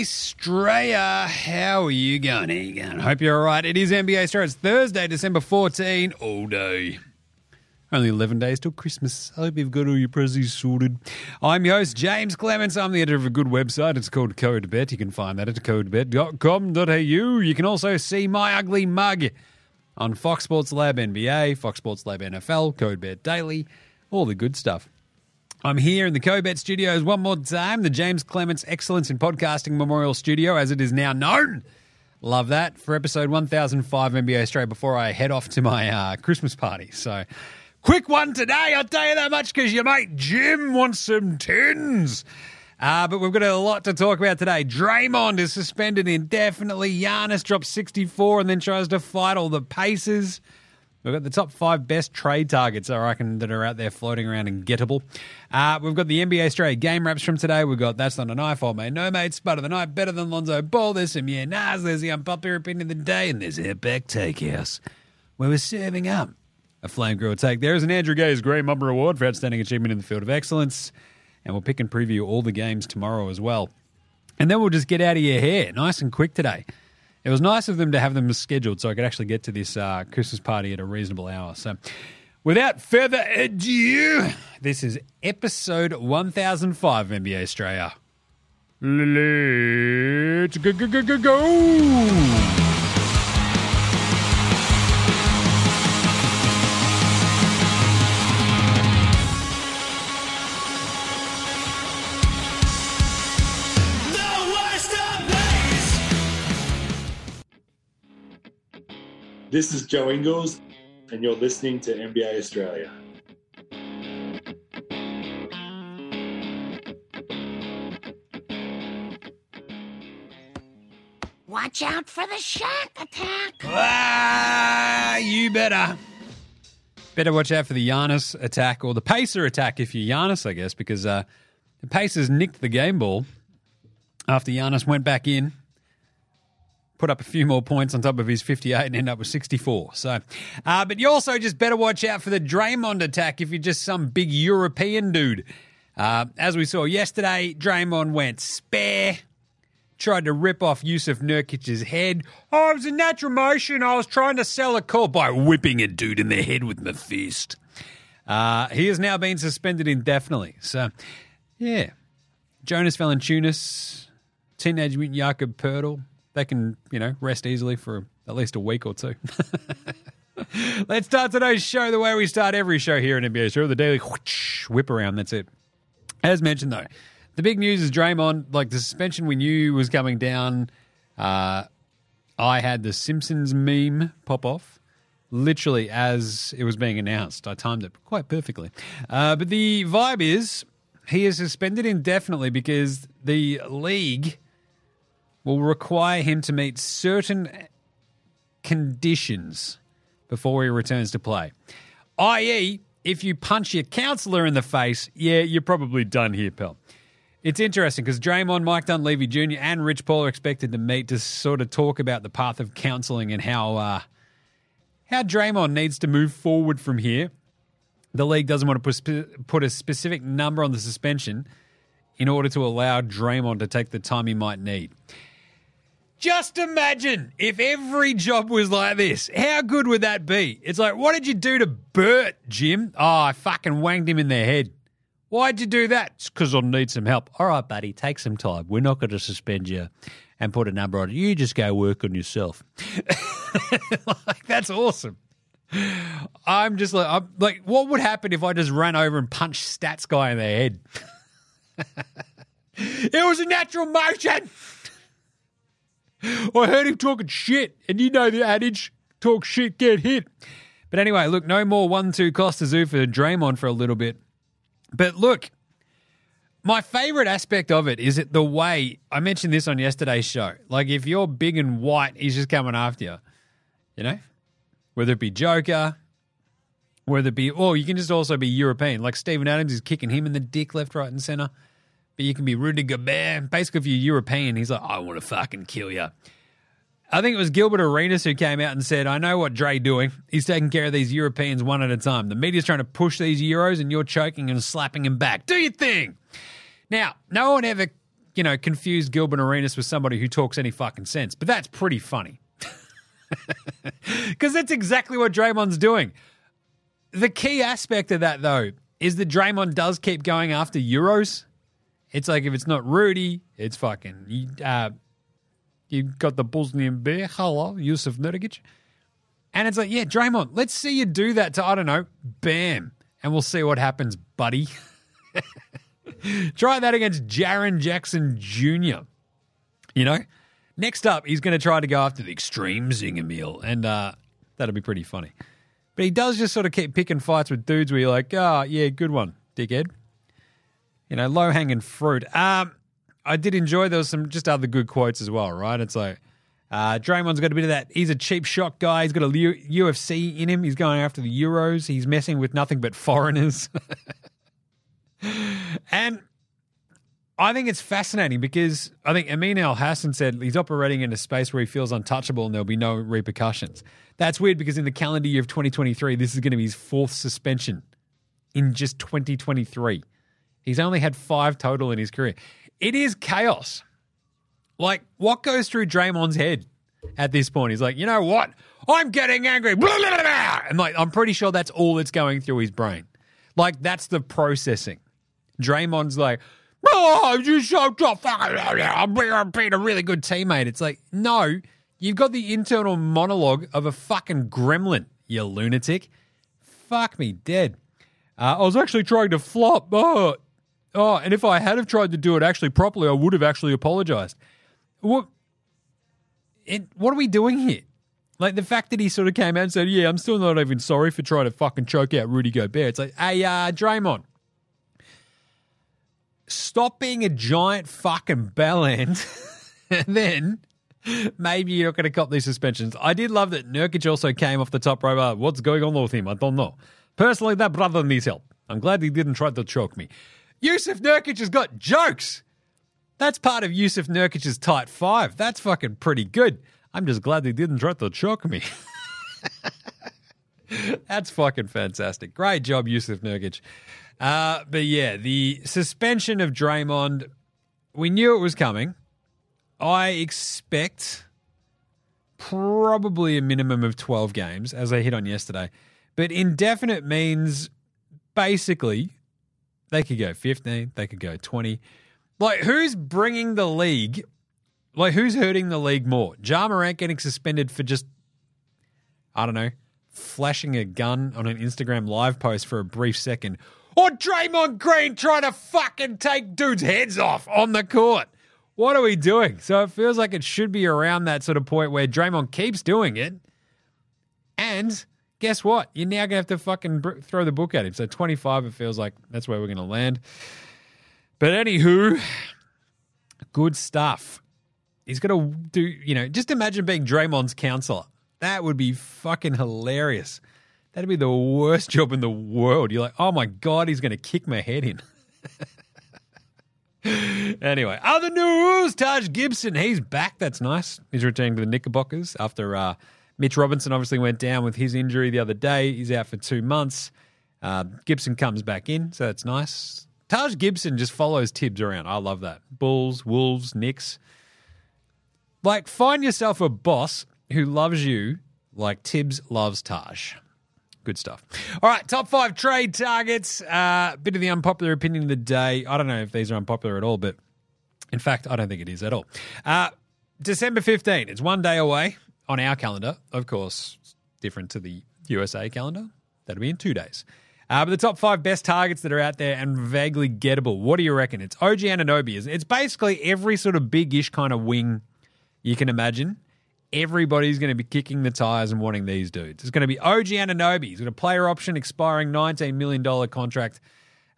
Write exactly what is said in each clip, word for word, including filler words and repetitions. Australia. How are you going? How are you going? Hope you're all right. It is N B A Australia. It's Thursday, December fourteenth, all day. Only eleven days till Christmas. I hope you've got all your presents sorted. I'm your host, James Clements. I'm the editor of a good website. It's called CodeBet. You can find that at code bet dot com dot a u. You can also see my ugly mug on Fox Sports Lab N B A, Fox Sports Lab N F L, CodeBet Daily, all the good stuff. I'm here in the CodeBet studios one more time, the James Clements Excellence in Podcasting Memorial Studio, as it is now known. Love that. For episode one thousand five N B A Australia, before I head off to my uh, Christmas party. So, quick one today, I'll tell you that much, because your mate Jim wants some tins. Uh, but we've got a lot to talk about today. Draymond is suspended indefinitely. Giannis drops sixty-four and then tries to fight all the Pacers. We've got the top five best trade targets, I reckon, that are out there floating around and gettable. Uh, we've got the N B A Australia game wraps from today. We've got That's Not an I F O, Mate No Mate, Spud of the Night, Better Than Lonzo Ball. There's some Yeah Nahs, there's the Unpopular Opinion of the Day, and there's Outback Takehouse, where we're serving up a flame grill take. There is an Andrew Gaze Grey Mumber Award for Outstanding Achievement in the Field of Excellence, and we'll pick and preview all the games tomorrow as well. And then we'll just get out of your hair nice and quick today. It was nice of them to have them scheduled so I could actually get to this uh, Christmas party at a reasonable hour. So without further ado, this is episode one thousand five of N B A Australia. Let's go, go, go, go, go. This is Joe Ingles, and you're listening to N B A Australia. Watch out for the shark attack. Ah, you better. Better watch out for the Giannis attack, or the Pacer attack if you're Giannis, I guess, because uh, the Pacers nicked the game ball after Giannis went back in, put up a few more points on top of his fifty-eight and end up with sixty-four. So, uh, but you also just better watch out for the Draymond attack if you're just some big European dude. Uh, as we saw yesterday, Draymond went spare, tried to rip off Yusuf Nurkic's head. Oh, it was a natural motion. I was trying to sell a call by whipping a dude in the head with my fist. Uh, he has now been suspended indefinitely. So, yeah. Jonas Valanciunas, Teenage Mutant Jakob Pirtle, they can, you know, rest easily for at least a week or two. Let's start today's show the way we start every show here at N B A Australia, the daily whoosh, whip around. That's it. As mentioned, though, the big news is Draymond. Like, the suspension we knew was coming down. Uh, I had the Simpsons meme pop off literally as it was being announced. I timed it quite perfectly. Uh, but the vibe is he is suspended indefinitely because the league will require him to meet certain conditions before he returns to play, that is, if you punch your counsellor in the face, yeah, you're probably done here, pal. It's interesting because Draymond, Mike Dunleavy Junior, and Rich Paul are expected to meet to sort of talk about the path of counselling and how uh, how Draymond needs to move forward from here. The league doesn't want to put, put a specific number on the suspension in order to allow Draymond to take the time he might need. Just imagine if every job was like this. How good would that be? It's like, what did you do to Bert, Jim? Oh, I fucking wanged him in the head. Why'd you do that? It's because I'll need some help. All right, buddy, take some time. We're not going to suspend you and put a number on it. You just go work on yourself. Like, that's awesome. I'm just like, I'm, like, what would happen if I just ran over and punched Stats Guy in the head? It was a natural motion. I heard him talking shit, and you know the adage, talk shit, get hit. But anyway, look, no more one two Costa-Zoo for Draymond for a little bit. But look, my favourite aspect of it is it the way, I mentioned this on yesterday's show, like if you're big and white, he's just coming after you, you know? Whether it be Joker, whether it be, or you can just also be European. Like Steven Adams is kicking him in the dick left, right and centre. But you can be Rudy Gobert. Basically, if you're European, he's like, I want to fucking kill you. I think it was Gilbert Arenas who came out and said, I know what Dre's doing. He's taking care of these Europeans one at a time. The media's trying to push these Euros and you're choking and slapping him back. Do your thing. Now, no one ever you know, confused Gilbert Arenas with somebody who talks any fucking sense. But that's pretty funny. Because that's exactly what Draymond's doing. The key aspect of that, though, is that Draymond does keep going after Euros. It's like if it's not Rudy, it's fucking... Uh, you've got the Bosnian bear, hello, Yusuf Nurkic. And it's like, yeah, Draymond, let's see you do that to, I don't know, Bam. And we'll see what happens, buddy. Try that against Jaren Jackson Junior You know? Next up, he's going to try to go after the extreme zinger meal. And uh, that'll be pretty funny. But he does just sort of keep picking fights with dudes where you're like, oh, yeah, good one, dickhead. You know, low-hanging fruit. Um, I did enjoy, there was some just other good quotes as well, right? It's like, uh, Draymond's got a bit of that, he's a cheap shot guy, he's got a U F C in him, he's going after the Euros, he's messing with nothing but foreigners. And I think it's fascinating because I think Amin Al-Hassan said he's operating in a space where he feels untouchable and there'll be no repercussions. That's weird because in the calendar year of twenty twenty-three, this is going to be his fourth suspension in just twenty twenty-three. He's only had five total in his career. It is chaos. Like, what goes through Draymond's head at this point? He's like, you know what? I'm getting angry. Blah, blah, blah. And like, I'm pretty sure that's all that's going through his brain. Like, that's the processing. Draymond's like, oh, I'm just so tough. I'm being a really good teammate. It's like, no, you've got the internal monologue of a fucking gremlin, you lunatic. Fuck me dead. Uh, I was actually trying to flop. Oh, Oh, and if I had have tried to do it actually properly, I would have actually apologized. What, it, what are we doing here? Like the fact that he sort of came out and said, yeah, I'm still not even sorry for trying to fucking choke out Rudy Gobert. It's like, hey, uh, Draymond, stop being a giant fucking bell end and then maybe you're not going to cop these suspensions. I did love that Nurkic also came off the top rope. Uh, what's going on with him? I don't know. Personally, that brother needs help. I'm glad he didn't try to choke me. Yusuf Nurkic has got jokes. That's part of Yusuf Nurkic's tight five. That's fucking pretty good. I'm just glad they didn't try to choke me. That's fucking fantastic. Great job, Yusuf Nurkic. Uh, but yeah, the suspension of Draymond, we knew it was coming. I expect probably a minimum of twelve games, as I hit on yesterday. But indefinite means basically... They could go fifteen. They could go twenty. Like, who's bringing the league? Like, who's hurting the league more? Ja Morant getting suspended for just, I don't know, flashing a gun on an Instagram live post for a brief second. Or Draymond Green trying to fucking take dudes' heads off on the court. What are we doing? So it feels like it should be around that sort of point where Draymond keeps doing it. And... guess what? You're now going to have to fucking throw the book at him. So twenty-five, it feels like that's where we're going to land. But anywho, good stuff. He's going to do, you know, just imagine being Draymond's counselor. That would be fucking hilarious. That'd be the worst job in the world. You're like, oh my God, he's going to kick my head in. Anyway, other news, Taj Gibson, he's back. That's nice. He's returning to the Knickerbockers after, uh, Mitch Robinson obviously went down with his injury the other day. He's out for two months. Uh, Gibson comes back in, so that's nice. Taj Gibson just follows Tibbs around. I love that. Bulls, Wolves, Knicks. Like, find yourself a boss who loves you like Tibbs loves Taj. Good stuff. All right, top five trade targets. Uh, bit of the unpopular opinion of the day. I don't know if these are unpopular at all, but in fact, I don't think it is at all. Uh, December fifteenth, it's one day away. On our calendar, of course, different to the U S A calendar. That'll be in two days. Uh, but the top five best targets that are out there and vaguely gettable. What do you reckon? It's O G Anunoby. It's basically every sort of big-ish kind of wing you can imagine. Everybody's going to be kicking the tires and wanting these dudes. It's going to be O G Anunoby. He's got a player option expiring nineteen million dollars contract.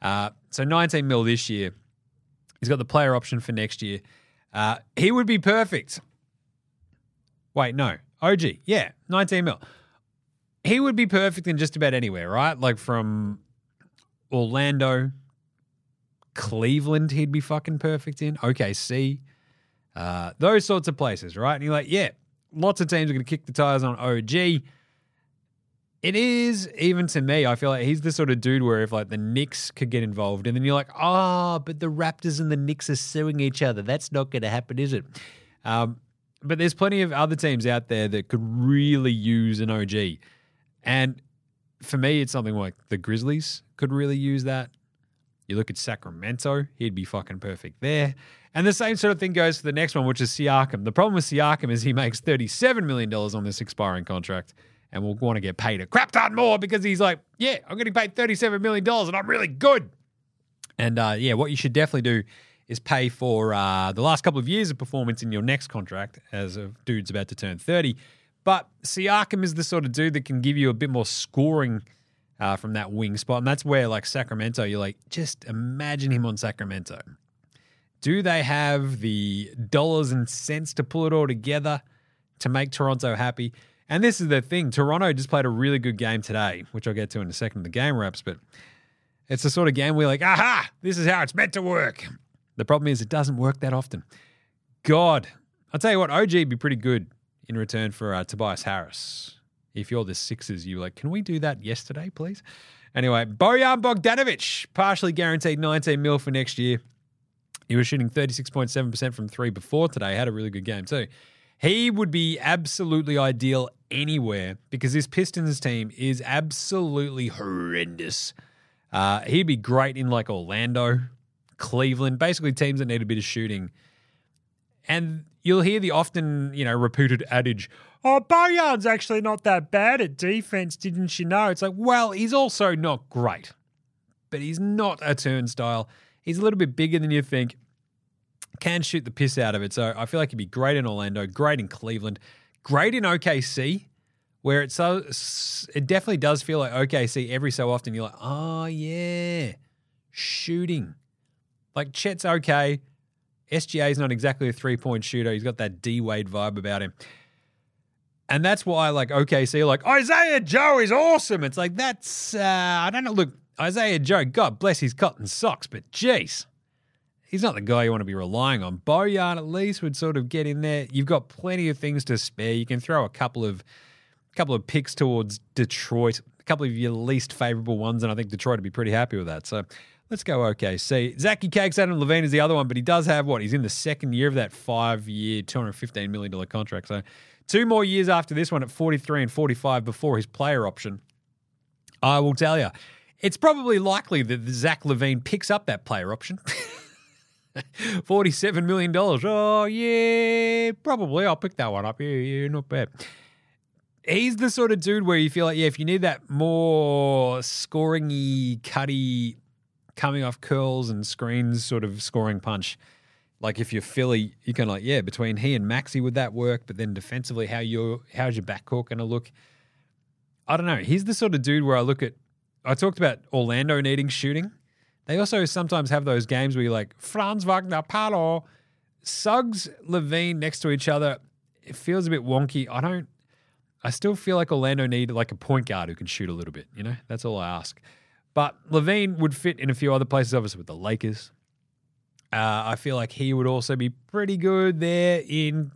Uh, so nineteen mil this year. He's got the player option for next year. Uh, he would be perfect. Wait, no. O G, yeah, nineteen mil. He would be perfect in just about anywhere, right? Like from Orlando, Cleveland, he'd be fucking perfect in. O K C, uh, those sorts of places, right? And you're like, yeah, lots of teams are going to kick the tires on O G. It is, even to me, I feel like he's the sort of dude where if like the Knicks could get involved and then you're like, oh, but the Raptors and the Knicks are suing each other. That's not going to happen, is it? Um, but there's plenty of other teams out there that could really use an O G. And for me, it's something like the Grizzlies could really use that. You look at Sacramento, he'd be fucking perfect there. And the same sort of thing goes for the next one, which is Siakam. The problem with Siakam is he makes thirty-seven million dollars on this expiring contract and will want to get paid a crap ton more because he's like, yeah, I'm getting paid thirty-seven million dollars and I'm really good. And, uh, yeah, what you should definitely do is pay for uh, the last couple of years of performance in your next contract as a dude's about to turn thirty. But Siakam is the sort of dude that can give you a bit more scoring uh, from that wing spot. And that's where, like, Sacramento, you're like, just imagine him on Sacramento. Do they have the dollars and cents to pull it all together to make Toronto happy? And this is the thing. Toronto just played a really good game today, which I'll get to in a second of the game wraps. But it's the sort of game where you're like, aha, this is how it's meant to work. The problem is it doesn't work that often. God, I'll tell you what, O G would be pretty good in return for uh, Tobias Harris. If you're the Sixers, you're like, can we do that yesterday, please? Anyway, Bojan Bogdanovic, partially guaranteed nineteen mil for next year. He was shooting thirty-six point seven percent from three before today. Had a really good game too. He would be absolutely ideal anywhere because this Pistons team is absolutely horrendous. Uh, he'd be great in like Orlando, Cleveland, basically teams that need a bit of shooting. And you'll hear the often, you know, repeated adage, oh, Bojan's actually not that bad at defense, didn't you know? It's like, well, he's also not great, but he's not a turnstile. He's a little bit bigger than you think, can shoot the piss out of it. So I feel like he'd be great in Orlando, great in Cleveland, great in O K C, where it's so, it definitely does feel like O K C every so often you're like, oh, yeah, shooting. Like Chet's okay. S G A's not exactly a three-point shooter. He's got that D-Wade vibe about him. And that's why, like, O K C, like, Isaiah Joe is awesome. It's like, that's, uh, I don't know, look, Isaiah Joe, God bless his cotton socks, but geez, he's not the guy you want to be relying on. Bojan at least would sort of get in there. You've got plenty of things to spare. You can throw a couple of couple of picks towards Detroit, a couple of your least favourable ones, and I think Detroit would be pretty happy with that. So let's go O K C. Zachy Cakes, Adam LaVine is the other one, but he does have what? He's in the second year of that five-year, two hundred fifteen million dollars contract. So two more years after this one at forty-three and forty-five before his player option. I will tell you, it's probably likely that Zach LaVine picks up that player option. forty-seven million dollars. Oh, yeah, probably. I'll pick that one up. Yeah, yeah, not bad. He's the sort of dude where you feel like, yeah, if you need that more scoring-y, cutty, coming off curls and screens sort of scoring punch, like if you're Philly, you're kind of like, yeah, between he and Maxey, would that work? But then defensively, how you're, how's your backcourt going to look? I don't know. He's the sort of dude where I look at, I talked about Orlando needing shooting. They also sometimes have those games where you're like, Franz Wagner, Pirtle, Suggs, LaVine next to each other. It feels a bit wonky. I don't, I still feel like Orlando need like a point guard who can shoot a little bit, you know? That's all I ask. But LaVine would fit in a few other places, obviously with the Lakers. Uh, I feel like he would also be pretty good there in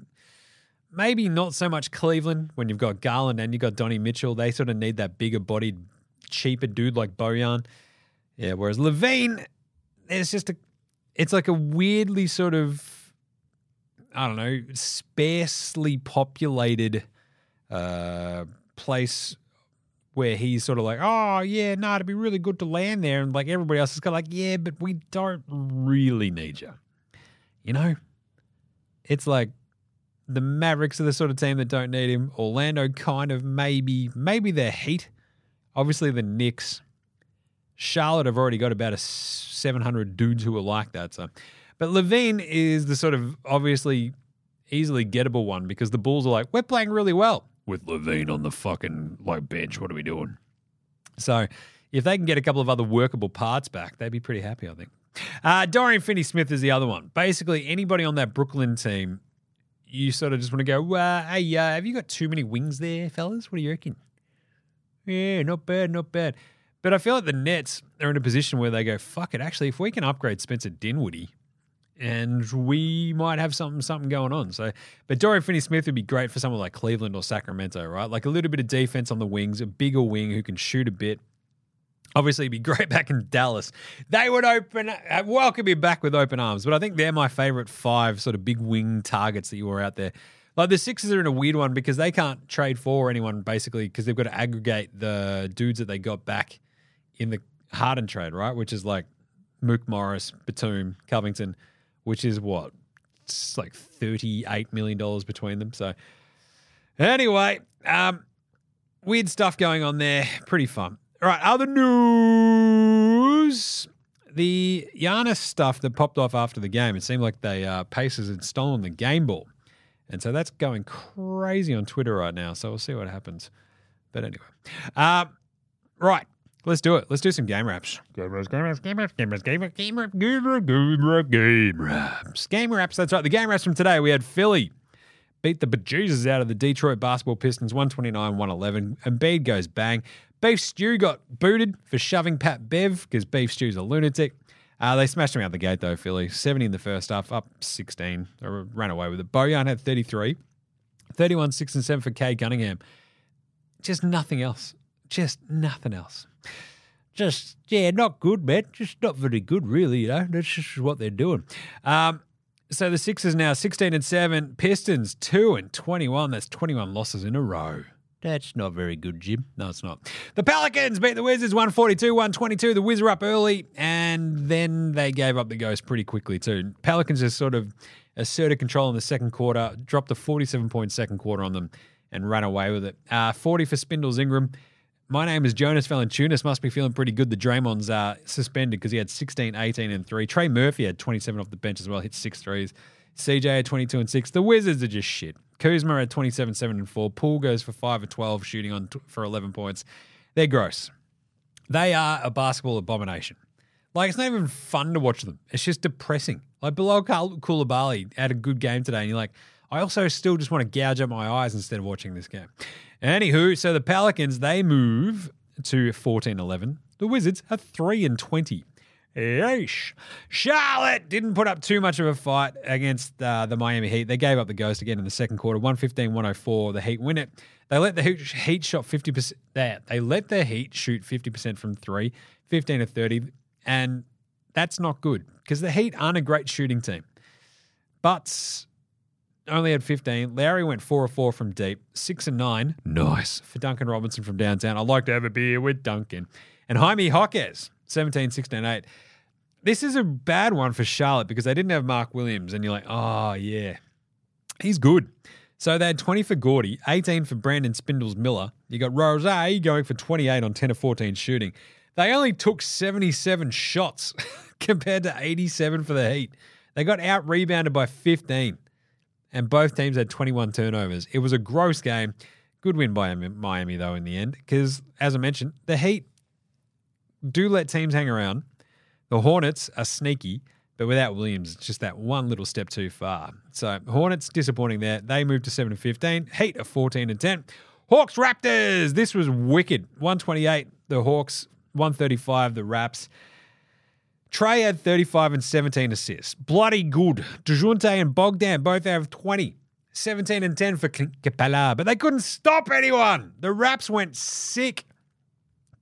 maybe not so much Cleveland when you've got Garland and you've got Donnie Mitchell. They sort of need that bigger bodied cheaper dude like Bojan. Yeah, whereas LaVine, it's just a, it's like a weirdly sort of, I don't know, sparsely populated uh, place where he's sort of like, oh, yeah, no, nah, it'd be really good to land there. And like everybody else is kind of like, yeah, but we don't really need you. You know? It's like the Mavericks are the sort of team that don't need him. Orlando kind of maybe, maybe they're Heat. Obviously, the Knicks, Charlotte have already got about a seven hundred dudes who are like that. So, but LaVine is the sort of obviously easily gettable one because the Bulls are like, we're playing really well with LaVine on the fucking like bench. What are we doing? So if they can get a couple of other workable parts back, they'd be pretty happy, I think. Uh, Dorian Finney-Smith is the other one. Basically, anybody on that Brooklyn team, you sort of just want to go, well, hey, uh, have you got too many wings there, fellas? What do you reckon? Yeah, not bad, not bad. But I feel like the Nets are in a position where they go, fuck it, actually, if we can upgrade Spencer Dinwiddie and we might have something something going on. So, but Dorian Finney-Smith would be great for someone like Cleveland or Sacramento, right? Like a little bit of defense on the wings, a bigger wing who can shoot a bit. Obviously, he'd be great back in Dallas. They would open uh, welcome him back with open arms. But I think they're my favorite five sort of big wing targets that you were out there. Like the Sixers are in a weird one because they can't trade for anyone basically because they've got to aggregate the dudes that they got back in the Harden trade, right? Which is like Mook Morris, Batum, Covington, which is what? It's like thirty-eight million dollars between them. So anyway, um, weird stuff going on there. Pretty fun. All right, other news. The Giannis stuff that popped off after the game, it seemed like the uh, Pacers had stolen the game ball. And so that's going crazy on Twitter right now. So we'll see what happens. But anyway. Uh, right. Let's do it. Let's do some game wraps. Game wraps, game wraps, game wraps, game wraps, game wraps, game wraps, game wraps, game wraps, game wraps. Game wraps, that's right. The game wraps from today, we had Philly beat the bejesus out of the Detroit basketball Pistons, one twenty-nine one eleven. Embiid goes bang. Beef Stew got booted for shoving Pat Bev because Beef Stew's a lunatic. Uh, they smashed him out the gate, though, Philly. seventy in the first half, up sixteen. They ran away with it. Bojan had thirty-three. thirty-one, six, and seven for Kay Cunningham. Just nothing else. Just nothing else. Just, yeah, not good, man. Just not very good, really, you know. That's just what they're doing. Um, so the Sixers now sixteen and seven. Pistons two and twenty-one. That's twenty-one losses in a row. That's not very good, Jim. No, it's not. The Pelicans beat the Wizards one forty-two one twenty-two. The Wizards were up early, and then they gave up the ghost pretty quickly too. Pelicans just sort of asserted control in the second quarter, dropped a forty-seven point second quarter on them, and ran away with it. Uh, forty for Spindles Ingram. My name is Jonas Valanciunas. Must be feeling pretty good. The Draymond's uh, suspended because he had sixteen, eighteen, and three. Trey Murphy had twenty-seven off the bench as well, hit six threes. C J had twenty-two and six. The Wizards are just shit. Kuzma had twenty-seven, seven, and four. Poole goes for five or twelve, shooting on t- for eleven points. They're gross. They are a basketball abomination. Like, it's not even fun to watch them. It's just depressing. Like, Bilal Coulibaly had a good game today, and you're like, I also still just want to gouge up my eyes instead of watching this game. Anywho, so the Pelicans, they move to fourteen eleven. The Wizards are three and twenty. Yeesh. Charlotte didn't put up too much of a fight against uh, the Miami Heat. They gave up the ghost again in the second quarter, one fifteen one oh four. The Heat win it. They let the Heat shot fifty percent. They, they let the Heat shoot fifty percent from three, fifteen to thirty, and that's not good because the Heat aren't a great shooting team. But only had fifteen. Lowry went four of four from deep, six and nine. Nice. For Duncan Robinson from downtown. I'd like to have a beer with Duncan. And Jaime Jaquez. seventeen, sixteen, eight. This is a bad one for Charlotte because they didn't have Mark Williams, and you're like, oh, yeah, he's good. So they had twenty for Gordy, eighteen for Brandon Spindles Miller. You got Rose going for twenty-eight on ten of fourteen shooting. They only took seventy-seven shots compared to eighty-seven for the Heat. They got out-rebounded by fifteen, and both teams had twenty-one turnovers. It was a gross game. Good win by Miami, though, in the end because, as I mentioned, the Heat do let teams hang around. The Hornets are sneaky, but without Williams, it's just that one little step too far. So Hornets, disappointing there. They moved to seven and fifteen. Heat are fourteen and ten. Hawks, Raptors. This was wicked. one twenty-eight, the Hawks. one thirty-five, the Raps. Trey had thirty-five and seventeen assists. Bloody good. DeJounte and Bogdan both have twenty. seventeen and ten for Capella, but they couldn't stop anyone. The Raps went sick.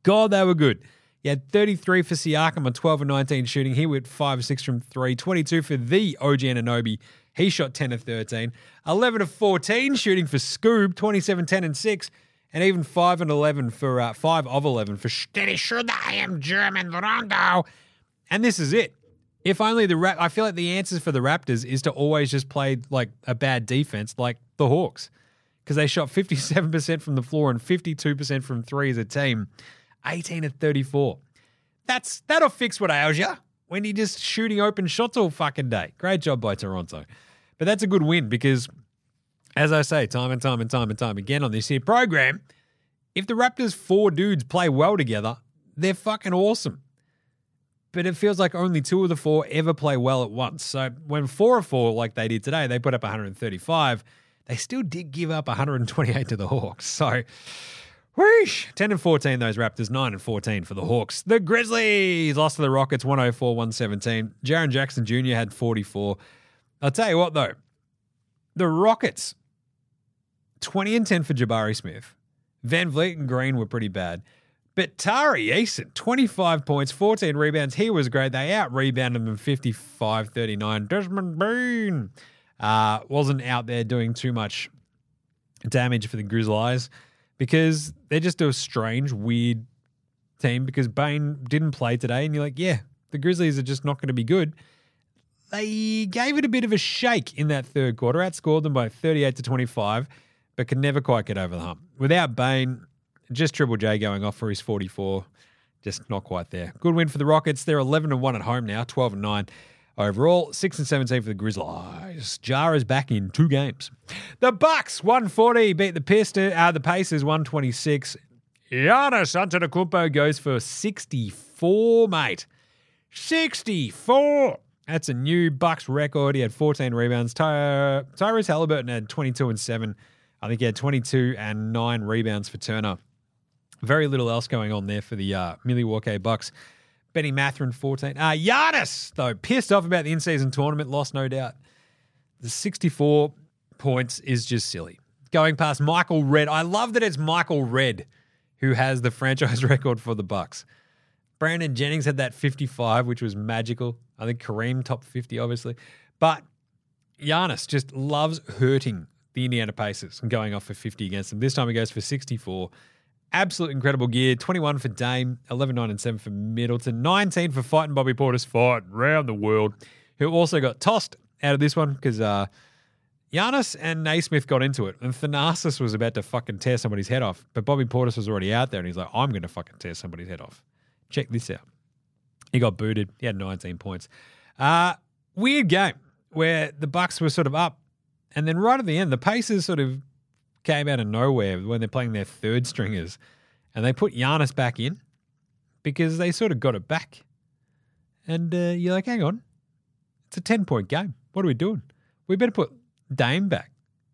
God, they were good. He had thirty-three for Siakam on twelve and nineteen shooting. He went five of six from three. twenty-two for the O G Anunoby. He shot ten of thirteen. eleven of fourteen shooting for Scoob. twenty-seven, ten, and six. And even five and eleven for uh, five of eleven for Steady Should I Am German Rondo. And this is it. If only the Rap- I feel like the answers for the Raptors is to always just play like a bad defense like the Hawks because they shot fifty-seven percent from the floor and fifty-two percent from three as a team. eighteen of thirty-four. That's, that'll fix what ails you when you're just shooting open shots all fucking day. Great job by Toronto. But that's a good win because, as I say, time and time and time and time again on this here program, if the Raptors' four dudes play well together, they're fucking awesome. But it feels like only two of the four ever play well at once. So when four of four, like they did today, they put up one thirty-five. They still did give up one twenty-eight to the Hawks. So Whoosh! ten and fourteen, those Raptors. nine and fourteen for the Hawks. The Grizzlies lost to the Rockets, one oh four one seventeen. Jaren Jackson Junior had forty-four. I'll tell you what, though. The Rockets, twenty and ten for Jabari Smith. Van Vliet and Green were pretty bad. But Tari Eason, twenty-five points, fourteen rebounds. He was great. They out-rebounded him fifty-five thirty-nine. Desmond Bane uh, wasn't out there doing too much damage for the Grizzlies because they're just a strange, weird team because Bane didn't play today. And you're like, yeah, the Grizzlies are just not going to be good. They gave it a bit of a shake in that third quarter, outscored them by thirty-eight to twenty-five, but could never quite get over the hump. Without Bane, just Triple J going off for his forty-four. Just not quite there. Good win for the Rockets. They're eleven and one at home now, twelve and nine overall. six and seventeen for the Grizzlies. Jara's back in two games. The Bucks, one forty, beat the Pistons, uh, the Pacers, one twenty-six. Giannis Antetokounmpo goes for sixty-four, mate. sixty-four. That's a new Bucks record. He had fourteen rebounds. Ty- Tyrese Halliburton had twenty-two and seven. I think he had twenty-two and nine rebounds for Turner. Very little else going on there for the uh, Milwaukee Bucks. Benny Mathurin, fourteen. Uh, Giannis, though, pissed off about the in-season tournament loss, no doubt. The sixty-four points is just silly. Going past Michael Redd. I love that it's Michael Redd who has the franchise record for the Bucks. Brandon Jennings had that fifty-five, which was magical. I think Kareem, top fifty, obviously. But Giannis just loves hurting the Indiana Pacers and going off for fifty against them. This time he goes for sixty-four. Absolute incredible gear. twenty-one for Dame, eleven, nine, and seven for Middleton, nineteen for fighting Bobby Portis, fight round the world, who also got tossed out of this one because uh, Giannis and Naismith got into it, and Thanasis was about to fucking tear somebody's head off, but Bobby Portis was already out there, and he's like, I'm going to fucking tear somebody's head off. Check this out. He got booted. He had nineteen points. Uh, weird game where the Bucks were sort of up, and then right at the end, the Pacers sort of came out of nowhere when they're playing their third stringers. And they put Giannis back in because they sort of got it back. And uh, you're like, hang on, it's a ten-point game. What are we doing? We better put Dame back.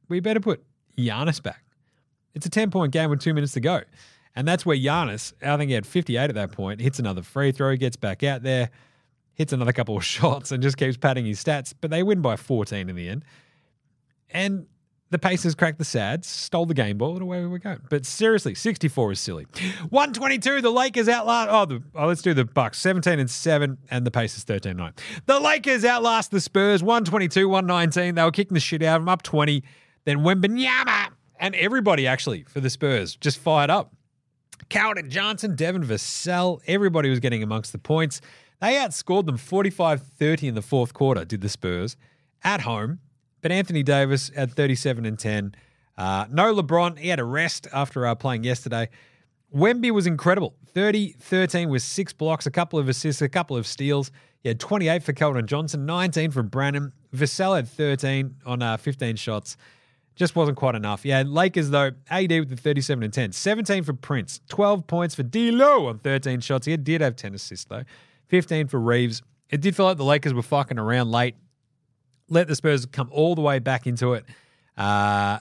We better put Giannis back. It's a ten-point game with two minutes to go. And that's where Giannis, I think he had fifty-eight at that point, hits another free throw, gets back out there, hits another couple of shots and just keeps padding his stats. But they win by fourteen in the end. And the Pacers cracked the sads, stole the game ball, and away we were going. But seriously, sixty-four is silly. one twenty-two, the Lakers outlast. Oh, the, oh let's do the Bucks. seventeen and seven, and the Pacers thirteen and nine. The Lakers outlast the Spurs, one twenty-two, one nineteen. They were kicking the shit out of them, up twenty. Then Wembanyama and everybody, actually, for the Spurs just fired up. Calvin Johnson, Devin Vassell, everybody was getting amongst the points. They outscored them forty-five thirty in the fourth quarter, did the Spurs, at home. But Anthony Davis had thirty-seven and ten. Uh, no LeBron. He had a rest after uh, playing yesterday. Wemby was incredible. thirty, thirteen with six blocks, a couple of assists, a couple of steals. He had twenty-eight for Keldon Johnson, nineteen for Branham. Vassell had thirteen on uh, fifteen shots. Just wasn't quite enough. Yeah, Lakers, though, A D with the thirty-seven and ten. seventeen for Prince, twelve points for D'Lo on thirteen shots. He did have ten assists, though. fifteen for Reeves. It did feel like the Lakers were fucking around late. Let the Spurs come all the way back into it. Uh,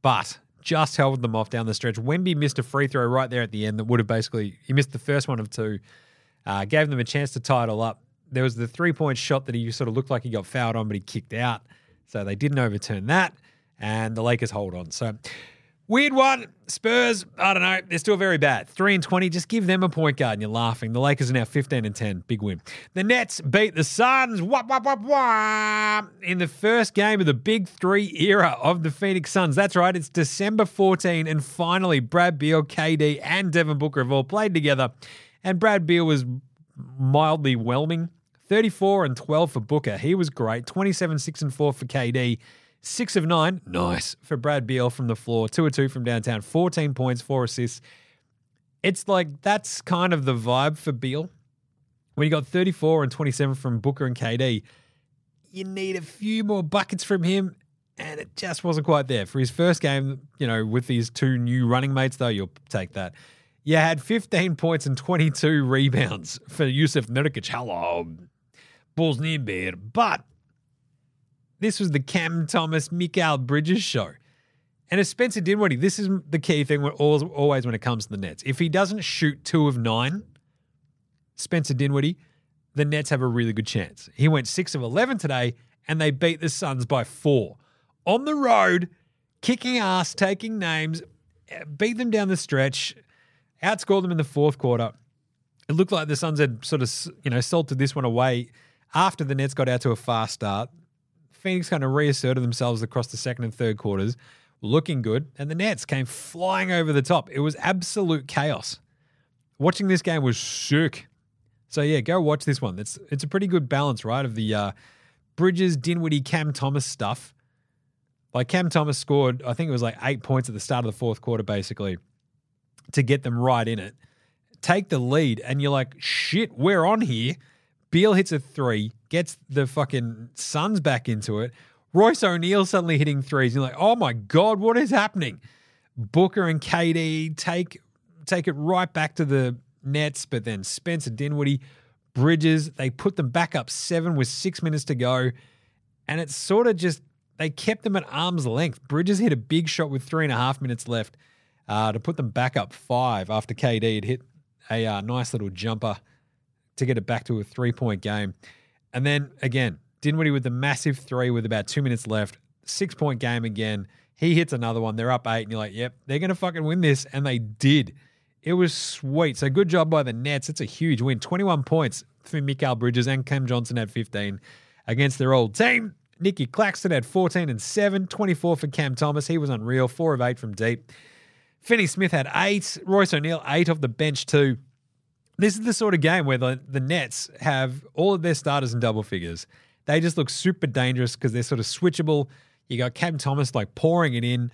but just held them off down the stretch. Wemby missed a free throw right there at the end that would have basically... He missed the first one of two. Uh, gave them a chance to tie it all up. There was the three-point shot that he sort of looked like he got fouled on, but he kicked out. So they didn't overturn that. And the Lakers hold on. So weird one. Spurs, I don't know. They're still very bad. three and twenty. Just give them a point guard and you're laughing. The Lakers are now fifteen and ten. Big win. The Nets beat the Suns. Wah, wah, wah, wah. In the first game of the Big Three era of the Phoenix Suns. That's right. It's December fourteenth. And finally, Brad Beal, K D, and Devin Booker have all played together. And Brad Beal was mildly whelming. thirty-four and twelve for Booker. He was great. twenty-seven, six and four for K D. Six of nine, nice, for Brad Beal from the floor. Two or two from downtown, fourteen points, four assists. It's like that's kind of the vibe for Beal. When you got thirty-four and twenty-seven from Booker and K D, you need a few more buckets from him, and it just wasn't quite there. For his first game, you know, with these two new running mates, though, you'll take that. You had fifteen points and twenty-two rebounds for Yusuf Nurkic. Hello, Bulls near beer, but... This was the Cam Thomas, Mikal Bridges show. And as Spencer Dinwiddie, this is the key thing always when it comes to the Nets. If he doesn't shoot two of nine, Spencer Dinwiddie, the Nets have a really good chance. He went six of eleven today, and they beat the Suns by four. On the road, kicking ass, taking names, beat them down the stretch, outscored them in the fourth quarter. It looked like the Suns had sort of, you know, salted this one away after the Nets got out to a fast start. Phoenix kind of reasserted themselves across the second and third quarters, looking good, and the Nets came flying over the top. It was absolute chaos. Watching this game was sick. So, yeah, go watch this one. It's, it's a pretty good balance, right, of the uh, Bridges, Dinwiddie, Cam Thomas stuff. Like, Cam Thomas scored, I think it was like eight points at the start of the fourth quarter, basically, to get them right in it. Take the lead, and you're like, shit, we're on here. Beal hits a three, gets the fucking Suns back into it. Royce O'Neal suddenly hitting threes. You're like, oh, my God, what is happening? Booker and K D take take it right back to the Nets, but then Spencer Dinwiddie, Bridges, they put them back up seven with six minutes to go, and it's sort of just they kept them at arm's length. Bridges hit a big shot with three and a half minutes left uh, to put them back up five after K D had hit a uh, nice little jumper to get it back to a three-point game. And then, again, Dinwiddie with the massive three with about two minutes left, six-point game again. He hits another one. They're up eight, and you're like, yep, they're going to fucking win this, and they did. It was sweet. So good job by the Nets. It's a huge win. twenty-one points for Mikal Bridges, and Cam Johnson had fifteen against their old team. Nicky Claxton had fourteen and seven, twenty-four for Cam Thomas. He was unreal, four of eight from deep. Finney-Smith had eight. Royce O'Neal, eight off the bench too. This is the sort of game where the, the Nets have all of their starters in double figures. They just look super dangerous because they're sort of switchable. You got Cam Thomas like pouring it in.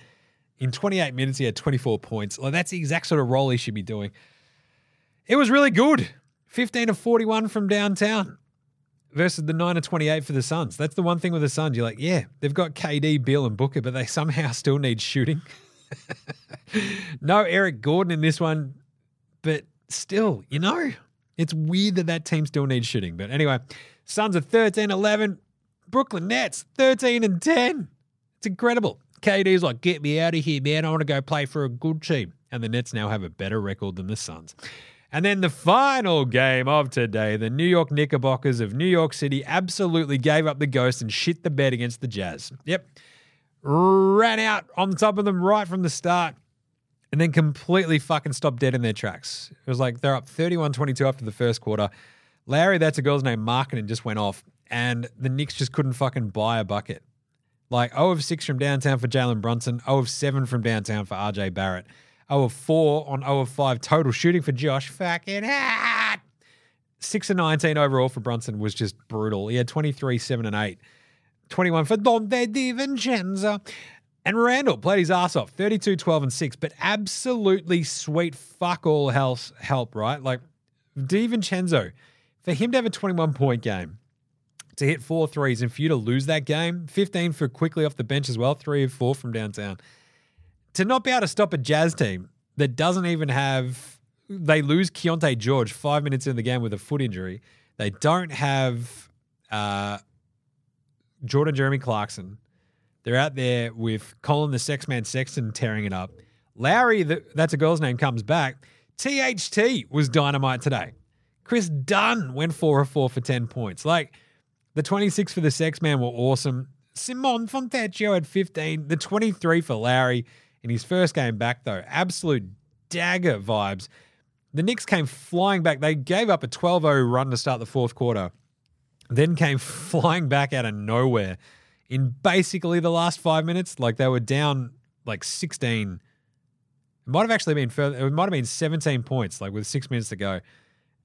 In twenty-eight minutes, he had twenty-four points. Like, that's the exact sort of role he should be doing. It was really good. fifteen of forty-one from downtown versus the nine of twenty-eight for the Suns. That's the one thing with the Suns. You're like, yeah, they've got K D, Beal, and Booker, but they somehow still need shooting. No Eric Gordon in this one, but still, you know, it's weird that that team still needs shooting. But anyway, Suns are thirteen eleven. Brooklyn Nets, thirteen and ten. It's incredible. K D's like, get me out of here, man. I want to go play for a good team. And the Nets now have a better record than the Suns. And then the final game of today, the New York Knickerbockers of New York City absolutely gave up the ghost and shit the bed against the Jazz. Yep. Ran out on top of them right from the start. And then completely fucking stopped dead in their tracks. It was like they're up thirty-one twenty-two after the first quarter. Lauri, that's a girl's name, Markkinen, just went off. And the Knicks just couldn't fucking buy a bucket. Like zero of six from downtown for Jalen Brunson, zero of seven from downtown for R J Barrett, zero of four on zero of five total shooting for Josh. Fucking hot! six of nineteen overall for Brunson was just brutal. He had twenty-three, seven, and eight. twenty-one for Dante DiVincenzo. And Randall played his ass off, thirty-two, twelve, and six, but absolutely sweet fuck all else help, right? Like, DiVincenzo, for him to have a twenty-one-point game, to hit four threes, and for you to lose that game, fifteen for quickly off the bench as well, three of four from downtown. To not be able to stop a Jazz team that doesn't even have – they lose Keontae George five minutes in the game with a foot injury. They don't have uh, Jordan Jeremy Clarkson. They're out there with Colin the Sex Man Sexton tearing it up. Lauri, the, that's a girl's name, comes back. T H T was dynamite today. Chris Dunn went four of four for ten points. Like, the twenty-six for the Sex Man were awesome. Simone Fontecchio had fifteen. The twenty-three for Lauri in his first game back, though. Absolute dagger vibes. The Knicks came flying back. They gave up a twelve oh run to start the fourth quarter, then came flying back out of nowhere. In basically the last five minutes, like they were down like sixteen. It might have actually been further. It might have been seventeen points, like with six minutes to go.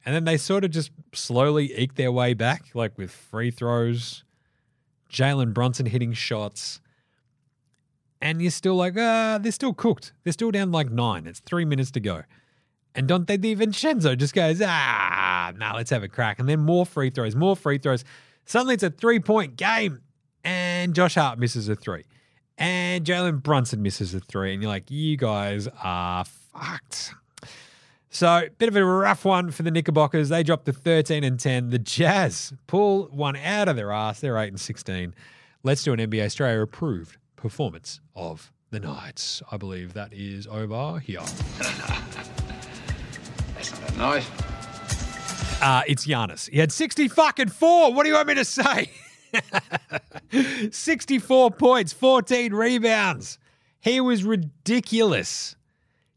And then they sort of just slowly eked their way back, like with free throws, Jalen Brunson hitting shots. And you're still like, ah, they're still cooked. They're still down like nine. It's three minutes to go. And Dante DiVincenzo just goes, ah, no, nah, let's have a crack. And then more free throws, more free throws. Suddenly it's a three-point game. And Josh Hart misses a three. And Jalen Brunson misses a three. And you're like, you guys are fucked. So, bit of a rough one for the Knickerbockers. They dropped to thirteen and ten. The Jazz pull one out of their ass. They're eight and sixteen. Let's do an N B A Australia approved performance of the Knights. I believe that is over here. That's not a knife. Uh, it's Giannis. He had sixty fucking four. What do you want me to say? sixty-four points, fourteen rebounds. He was ridiculous.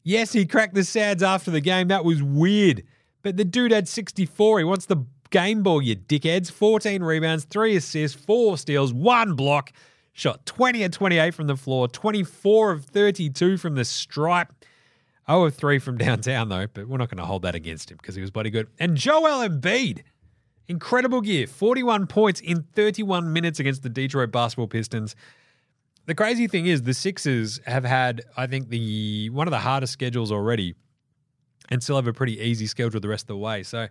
Yes, he cracked the sads after the game. That was weird. But the dude had sixty-four. He wants the game ball, you dickheads. fourteen rebounds, three assists, four steals, one block. Shot twenty of twenty-eight from the floor, twenty-four of thirty-two from the stripe. oh of three from downtown, though. But we're not going to hold that against him because he was bloody good. And Joel Embiid. Incredible gear, forty-one points in thirty-one minutes against the Detroit Basketball Pistons. The crazy thing is the Sixers have had, I think, the one of the hardest schedules already and still have a pretty easy schedule the rest of the way. So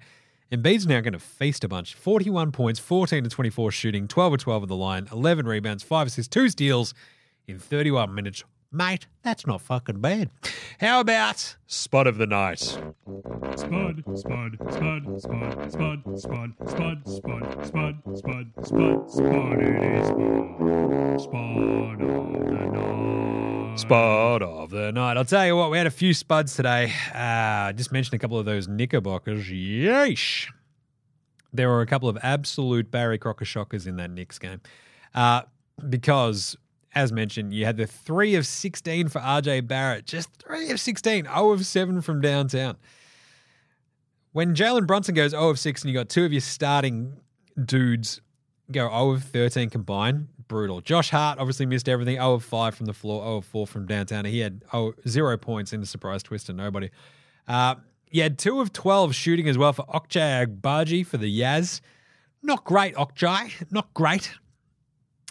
Embiid's now going to feast a bunch. forty-one points, fourteen to twenty-four shooting, twelve of twelve on the line, eleven rebounds, five assists, two steals in thirty-one minutes. Mate, that's not fucking bad. How about Spud of the Night? Spud, Spud, Spud, Spud, Spud, Spud, Spud, Spud, Spud, Spud, Spud, Spud, Spud, it is Spud. Spud of the Night. Spud of the Night. I'll tell you what, we had a few Spuds today. I uh, just mentioned a couple of those Knickerbockers. Yeesh. There were a couple of absolute Barry Crocker shockers in that Knicks game. Uh, because... As mentioned, you had the three of sixteen for R J Barrett. Just three of sixteen, oh of seven from downtown. When Jalen Brunson goes oh of six and you got two of your starting dudes go oh of thirteen combined, brutal. Josh Hart obviously missed everything, oh of five from the floor, oh of four from downtown. He had zero points in a surprise twist to nobody. Uh, you had two of twelve shooting as well for Okjai Agbaji for the Jazz. Not great, Okjai. Not great.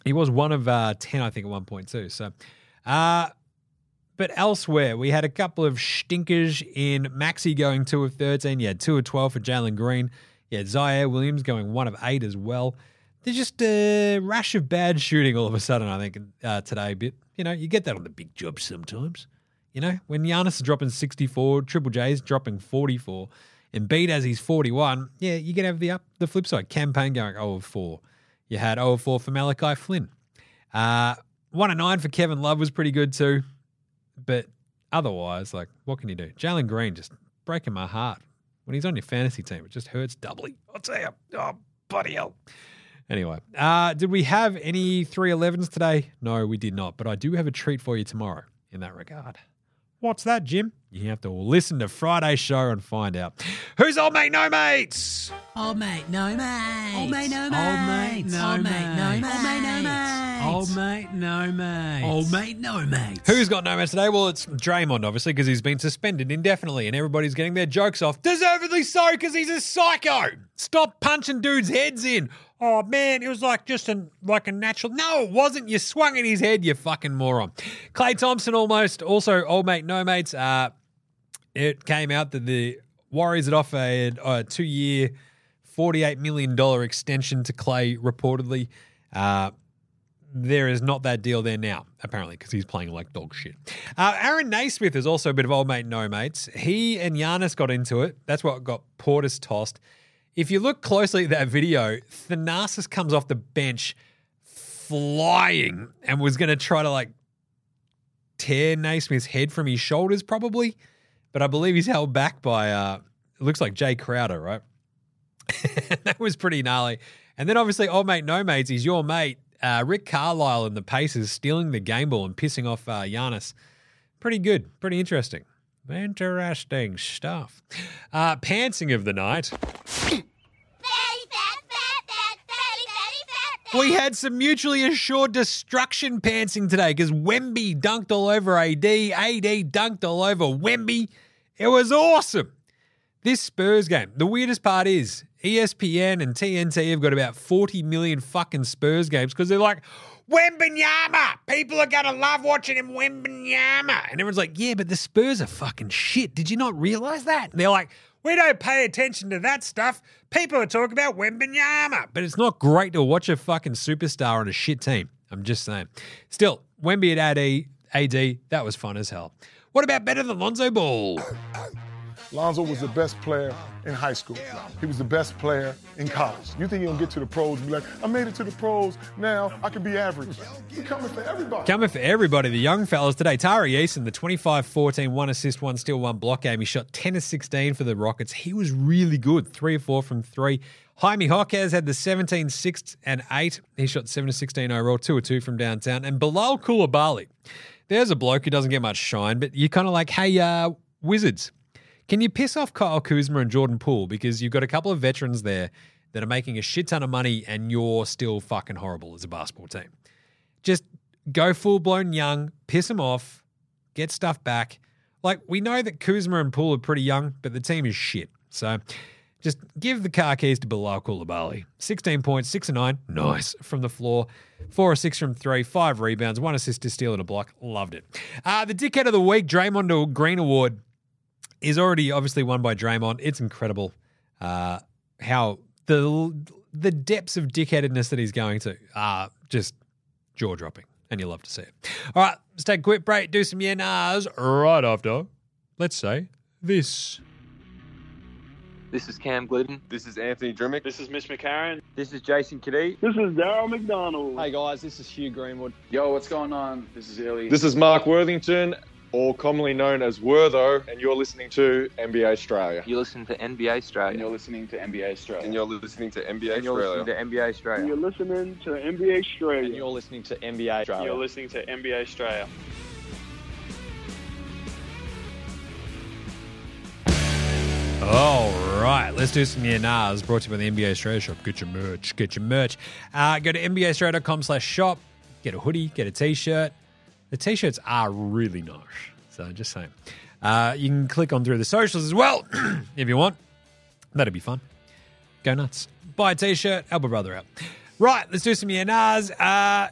He was one of uh, ten, I think, at one point too. So, uh, but elsewhere, we had a couple of stinkers in Maxey going two of thirteen. You had two of twelve for Jalen Green. You had Zaire Williams going one of eight as well. There's just a rash of bad shooting all of a sudden, I think, uh, today. But, you know, you get that on the big job sometimes. You know, when Giannis is dropping sixty-four, Triple J's dropping forty-four, and Embiid as he's forty-one, yeah, you can have the up the flip side. Campaign going oh of four. You had oh of four for Malachi Flynn. Uh, one of nine for Kevin Love was pretty good too. But otherwise, like, what can you do? Jalen Green just breaking my heart. When he's on your fantasy team, it just hurts doubly. I'll tell you. Oh, bloody hell. Anyway, uh, did we have any three elevens today? No, we did not. But I do have a treat for you tomorrow in that regard. What's that, Jim? You have to listen to Friday's show and find out. Who's Old Mate No Mates? Old Mate No Mates. Old Mate No Mates. Old Mate No Mates. Old Mate No Mates. Old Mate No Mates. Who's got no mates today? Well, it's Draymond, obviously, because he's been suspended indefinitely and everybody's getting their jokes off. Deservedly so, because he's a psycho. Stop punching dudes' heads in. Oh, man, it was like just an, like a natural. No, it wasn't. You swung at his head, you fucking moron. Klay Thompson almost, also old mate, no mates. Uh, it came out that the Warriors had offered a two-year, forty-eight million dollars extension to Klay reportedly. Uh, there is not that deal there now, apparently, because he's playing like dog shit. Uh, Aaron Naismith is also a bit of old mate, no mates. He and Giannis got into it. That's what got Portis tossed. If you look closely at that video, Thanasis comes off the bench flying and was going to try to, like, tear Naismith's head from his shoulders probably, but I believe he's held back by, uh, it looks like Jay Crowder, right? That was pretty gnarly. And then obviously old mate, no mates, he's your mate, uh, Rick Carlisle and the Pacers stealing the game ball and pissing off uh, Giannis. Pretty good, pretty interesting. Interesting stuff. Uh, pantsing of the night. We had some mutually assured destruction pantsing today because Wemby dunked all over A D. A D dunked all over Wemby. It was awesome. This Spurs game, the weirdest part is E S P N and T N T have got about forty million fucking Spurs games because they're like, Wembanyama! People are going to love watching him, Wembanyama! And everyone's like, yeah, but the Spurs are fucking shit. Did you not realize that? And they're like, we don't pay attention to that stuff. People are talking about Wembanyama. But it's not great to watch a fucking superstar on a shit team. I'm just saying. Still, Wemby at A D, that was fun as hell. What about better than Lonzo Ball? Lonzo was the best player in high school. He was the best player in college. You think you're going to get to the pros and be like, I made it to the pros, now I can be average. You're coming for everybody. Coming for everybody, the young fellas today. Tari Eason, the twenty-five fourteen, one assist, one steal, one block game. He shot ten of sixteen for the Rockets. He was really good, three of four from three. Jaime Hawkes had the seventeen, six, and eight. He shot seven of sixteen overall, two of two from downtown. And Bilal Coulibaly, there's a bloke who doesn't get much shine, but you're kind of like, hey, uh, Wizards, can you piss off Kyle Kuzma and Jordan Poole? Because you've got a couple of veterans there that are making a shit ton of money and you're still fucking horrible as a basketball team. Just go full-blown young, piss them off, get stuff back. Like, we know that Kuzma and Poole are pretty young, but the team is shit. So just give the car keys to Bilal Coulibaly. sixteen points, six and nine, nice, from the floor. four or six from three, five rebounds, one assist to steal and a block. Loved it. Uh, the Dickhead of the Week, Draymond Green Award, is already obviously won by Draymond. It's incredible uh, how the the depths of dickheadedness that he's going to are just jaw-dropping, and you'll love to see it. All right, let's take a quick break, do some Yenars right after. Let's say this. This is Cam Glidden. This is Anthony Drimmick. This is Mitch McCarron. This is Jason Kiddie. This is Daryl McDonald. Hey, guys, this is Hugh Greenwood. Yo, what's going on? This is Ellie. This is Mark Worthington, or commonly known as Wertho, and you're listening to N B A Australia. You're listening to N B A Australia. And you're listening to N B A Australia. And you're listening to N B A Australia. And you're listening to N B A Australia. You're listening to N B A Australia. And you're listening to N B A Australia. You're listening to N B A Australia. All right, let's do some Yenars, brought to you by the N B A Australia shop. Get your merch, get your merch. Uh, go to nbaaustralia.com slash shop, get a hoodie, get a T-shirt. The T-shirts are really nice, so just saying. Uh, you can click on through the socials as well if you want. That'd be fun. Go nuts. Buy a T-shirt, help a brother out. Right, let's do some Yenars. Uh,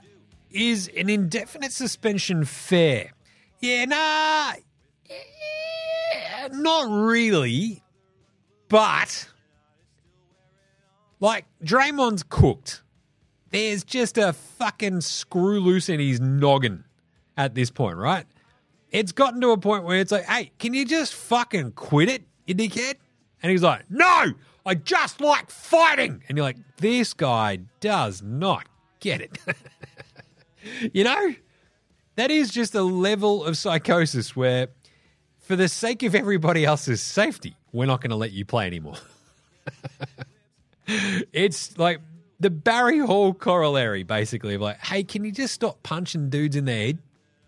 is an indefinite suspension fair? Yeah, nah, yeah, not really. But, like, Draymond's cooked. There's just a fucking screw loose in his noggin at this point, right? It's gotten to a point where it's like, hey, can you just fucking quit it, you dickhead? And he's like, no, I just like fighting. And you're like, this guy does not get it. You know? That is just a level of psychosis where, for the sake of everybody else's safety, we're not going to let you play anymore. It's like the Barry Hall corollary, basically, of like, hey, can you just stop punching dudes in the head?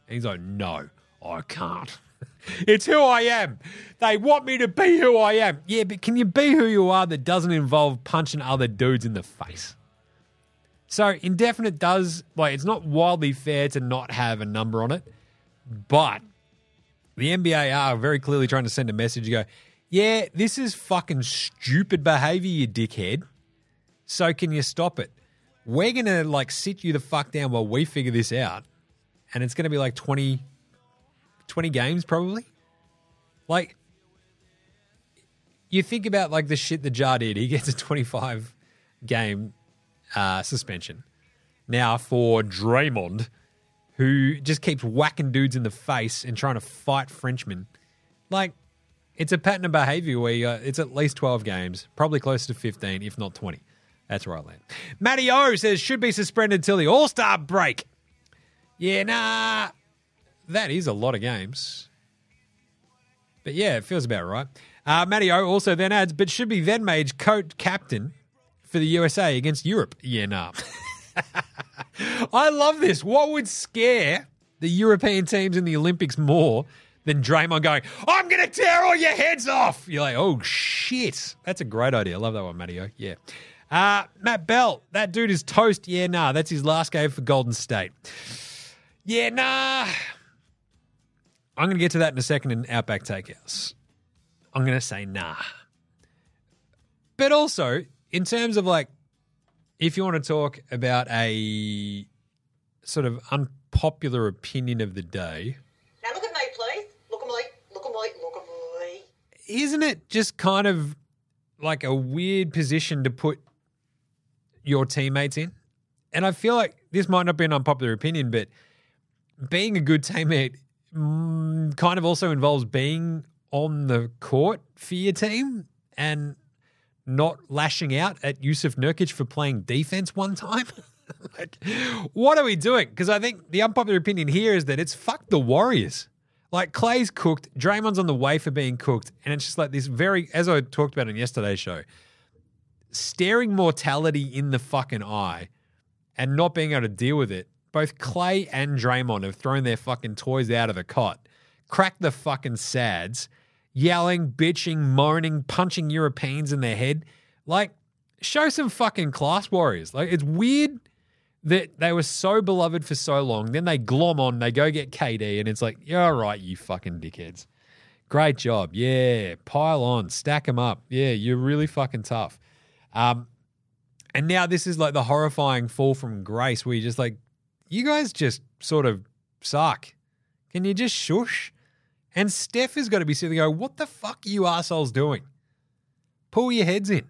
And he's like, no, I can't. It's who I am. They want me to be who I am. Yeah, but can you be who you are that doesn't involve punching other dudes in the face? So indefinite does, like, it's not wildly fair to not have a number on it, but the N B A are very clearly trying to send a message. You go, yeah, this is fucking stupid behavior, you dickhead. So can you stop it? We're going to, like, sit you the fuck down while we figure this out. And it's going to be like twenty, twenty games probably. Like, you think about, like, the shit that Ja did. He gets a twenty-five game uh, suspension now for Draymond, who just keeps whacking dudes in the face and trying to fight Frenchmen. Like, it's a pattern of behavior where uh, it's at least twelve games, probably close to fifteen, if not twenty. That's where I land. Matty O says, should be suspended till the All-Star break. Yeah, nah. That is a lot of games. But yeah, it feels about right. Uh, Matty O also then adds, but should be then made co-captain for the U S A against Europe. Yeah, nah. I love this. What would scare the European teams in the Olympics more than Draymond going, I'm going to tear all your heads off? You're like, oh, shit. That's a great idea. I love that one, Matteo. Yeah. Uh, Matt Bell, that dude is toast. Yeah, nah. That's his last game for Golden State. Yeah, nah. I'm going to get to that in a second in Outback Takehouse. I'm going to say nah. But also, in terms of, like, if you want to talk about a sort of unpopular opinion of the day, isn't it just kind of like a weird position to put your teammates in? And I feel like this might not be an unpopular opinion, but being a good teammate kind of also involves being on the court for your team and not lashing out at Yusuf Nurkic for playing defense one time? Like, what are we doing? Because I think the unpopular opinion here is that it's fuck the Warriors. Like, Klay's cooked, Draymond's on the way for being cooked, and it's just like this very, as I talked about on yesterday's show, staring mortality in the fucking eye and not being able to deal with it. Both Klay and Draymond have thrown their fucking toys out of the cot, cracked the fucking sads, yelling, bitching, moaning, punching Europeans in their head. Like, show some fucking class, Warriors. Like, it's weird that they were so beloved for so long. Then they glom on, they go get K D, and it's like, you're all right, you fucking dickheads. Great job. Yeah, pile on, stack them up. Yeah, you're really fucking tough. Um, and now this is like the horrifying fall from grace where you're just like, you guys just sort of suck. Can you just shush? And Steph has got to be sitting there going, what the fuck are you assholes doing? Pull your heads in.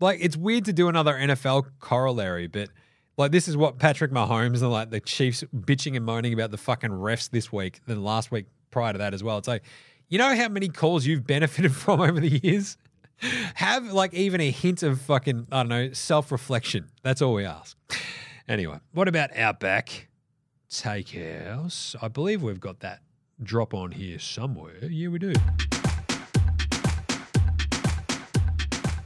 Like, it's weird to do another N F L corollary, but... Like, this is what Patrick Mahomes and, like, the Chiefs bitching and moaning about the fucking refs this week than last week prior to that as well. It's like, you know how many calls you've benefited from over the years? Have, like, even a hint of fucking, I don't know, self-reflection. That's all we ask. Anyway, what about Outback Steakhouse? I believe we've got that drop on here somewhere. Yeah, we do.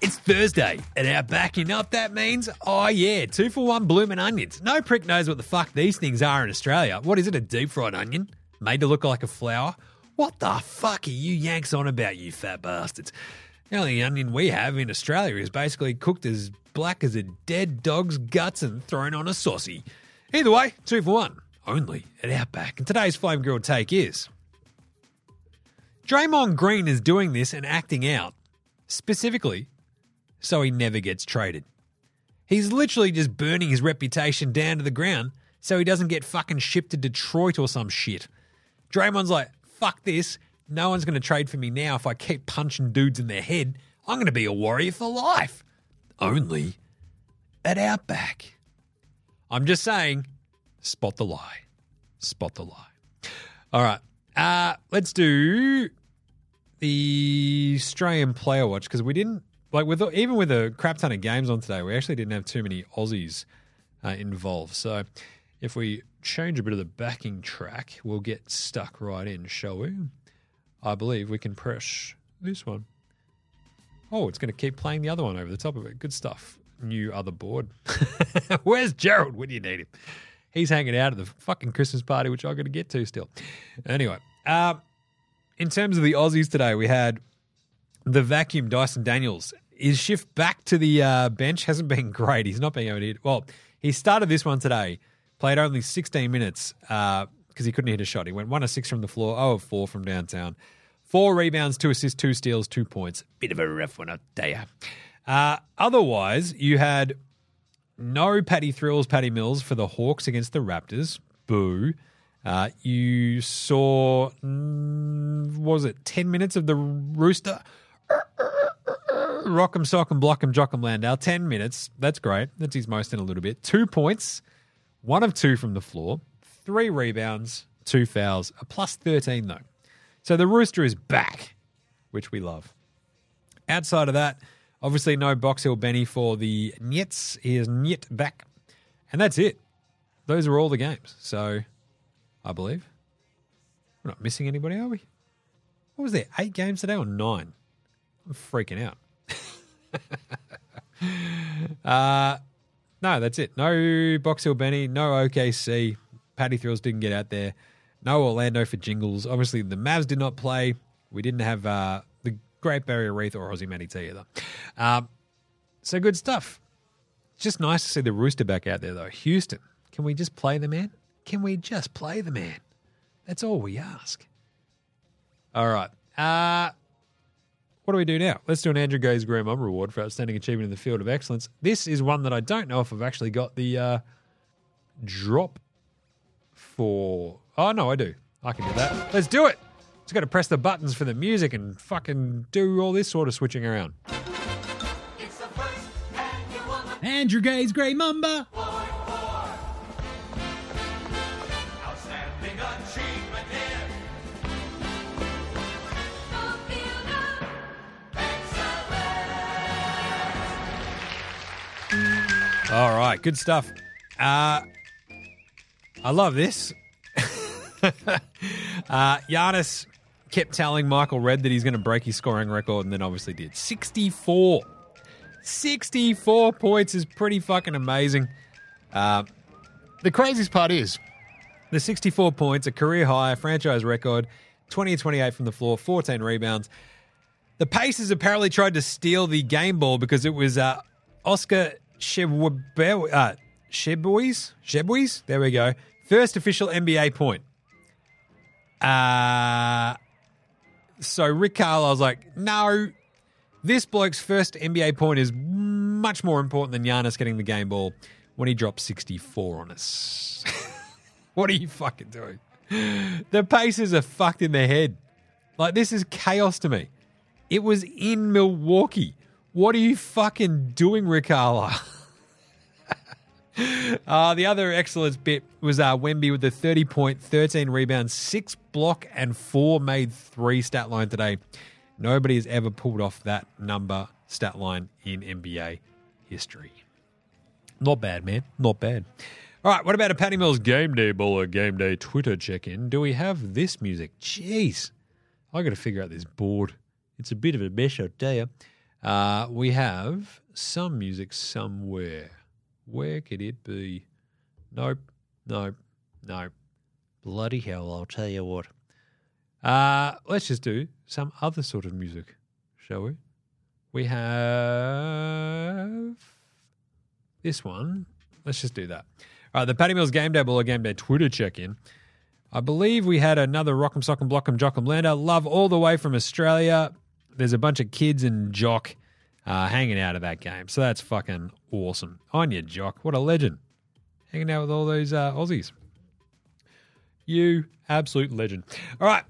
It's Thursday at Outback. You know what that means? Oh, yeah, two for one bloomin' onions. No prick knows what the fuck these things are in Australia. What is it, a deep-fried onion? Made to look like a flower? What the fuck are you Yanks on about, you fat bastards? The only onion we have in Australia is basically cooked as black as a dead dog's guts and thrown on a saucy. Either way, two for one, only at Outback. And today's Flame Grilled Take is... Draymond Green is doing this and acting out, specifically... so he never gets traded. He's literally just burning his reputation down to the ground so he doesn't get fucking shipped to Detroit or some shit. Draymond's like, fuck this. No one's going to trade for me now if I keep punching dudes in their head. I'm going to be a Warrior for life. Only at Outback. I'm just saying, spot the lie. Spot the lie. All right. Uh, let's do the Australian Player Watch because we didn't, Like with even with a crap ton of games on today, we actually didn't have too many Aussies uh, involved. So if we change a bit of the backing track, we'll get stuck right in, shall we? I believe we can press this one. Oh, it's going to keep playing the other one over the top of it. Good stuff. New other board. Where's Gerald? When do you need him? He's hanging out at the fucking Christmas party, which I'm going to get to still. Anyway, uh, in terms of the Aussies today, we had the vacuum Dyson Daniels. His shift back to the uh, bench hasn't been great. He's not being able to hit. Well, he started this one today, played only sixteen minutes because uh, he couldn't hit a shot. He went one of six from the floor, zero of four from downtown. Four rebounds, two assists, two steals, two points. Bit of a rough one, I tell you. Uh, otherwise, you had no Patty Thrills, Patty Mills for the Hawks against the Raptors. Boo. Uh, you saw, mm, what was it, ten minutes of the Rooster? Rock 'em, sock 'em, block 'em, jock 'em, Landau. Ten minutes. That's great. That's his most in a little bit. Two points, one of two from the floor, three rebounds, two fouls, a plus thirteen though. So the Rooster is back, which we love. Outside of that, obviously no Box Hill Benny for the Nets. He is Net back. And that's it. Those are all the games. So I believe we're not missing anybody, are we? What was there? Eight games today or nine? I'm freaking out. uh, no, that's it. No Box Hill Benny, no O K C. Patty Thrills didn't get out there. No Orlando for Jingles. Obviously, the Mavs did not play. We didn't have uh, the Great Barrier Reef or Aussie Manatee either. Um, so good stuff. Just nice to see the Rooster back out there, though. Houston, can we just play the man? Can we just play the man? That's all we ask. All right. Uh... What do we do now? Let's do an Andrew Gaze Graham Umber Award for Outstanding Achievement in the Field of Excellence. This is one that I don't know if I've actually got the uh, drop for. Oh, no, I do. I can do that. Let's do it. Just got to press the buttons for the music and fucking do all this sort of switching around. It's the first annual Andrew Gaze Graham Umber. Outstanding Achievement in All right, good stuff. Uh, I love this. uh, Giannis kept telling Michael Redd that he's going to break his scoring record, and then obviously did. sixty-four. sixty-four points is pretty fucking amazing. Uh, the craziest part is the sixty-four points, a career high, franchise record, twenty of twenty-eight from the floor, fourteen rebounds. The Pacers apparently tried to steal the game ball because it was uh, Oscar Tshiebwe, uh, Tshiebwe, there we go, first official N B A point. Uh, so Rick Carlisle was like, no, this bloke's first N B A point is much more important than Giannis getting the game ball when he dropped sixty-four on us. What are you fucking doing? The Pacers are fucked in their head. Like, this is chaos to me. It was in Milwaukee. What are you fucking doing, Rick Carlisle? uh, the other excellent bit was uh, Wemby with the thirty-point, thirteen rebounds, six block, and four made three stat line today. Nobody has ever pulled off that number stat line in N B A history. Not bad, man. Not bad. All right, what about a Patty Mills Game Day Baller Game Day Twitter check-in? Do we have this music? Jeez. I got to figure out this board. It's a bit of a mess, I tell you. Uh, we have some music somewhere. Where could it be? Nope, nope, nope. Bloody hell, I'll tell you what. Uh, let's just do some other sort of music, shall we? We have this one. Let's just do that. All right, the Patty Mills Game Day Baller Game Day Twitter check-in. I believe we had another Rock'em Sock'em Block'em Jock'em Lander. Love all the way from Australia. There's a bunch of kids and Jock uh, hanging out of that game. So that's fucking awesome. On your Jock. What a legend. Hanging out with all those uh, Aussies. You absolute legend. All right.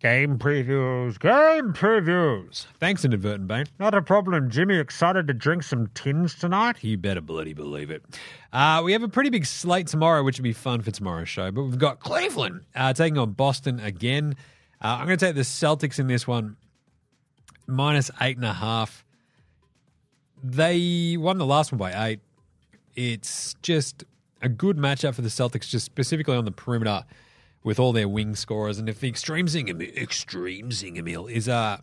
Game previews. Game previews. Thanks, inadvertent Bane. Not a problem, Jimmy. Excited to drink some tins tonight? You better bloody believe it. Uh, we have a pretty big slate tomorrow, which will be fun for tomorrow's show. But we've got Cleveland uh, taking on Boston again. Uh, I'm going to take the Celtics in this one. Minus eight and a half. They won the last one by eight. It's just a good matchup for the Celtics, just specifically on the perimeter, with all their wing scorers. And if the extreme Zingamil, extreme Zingamil is uh,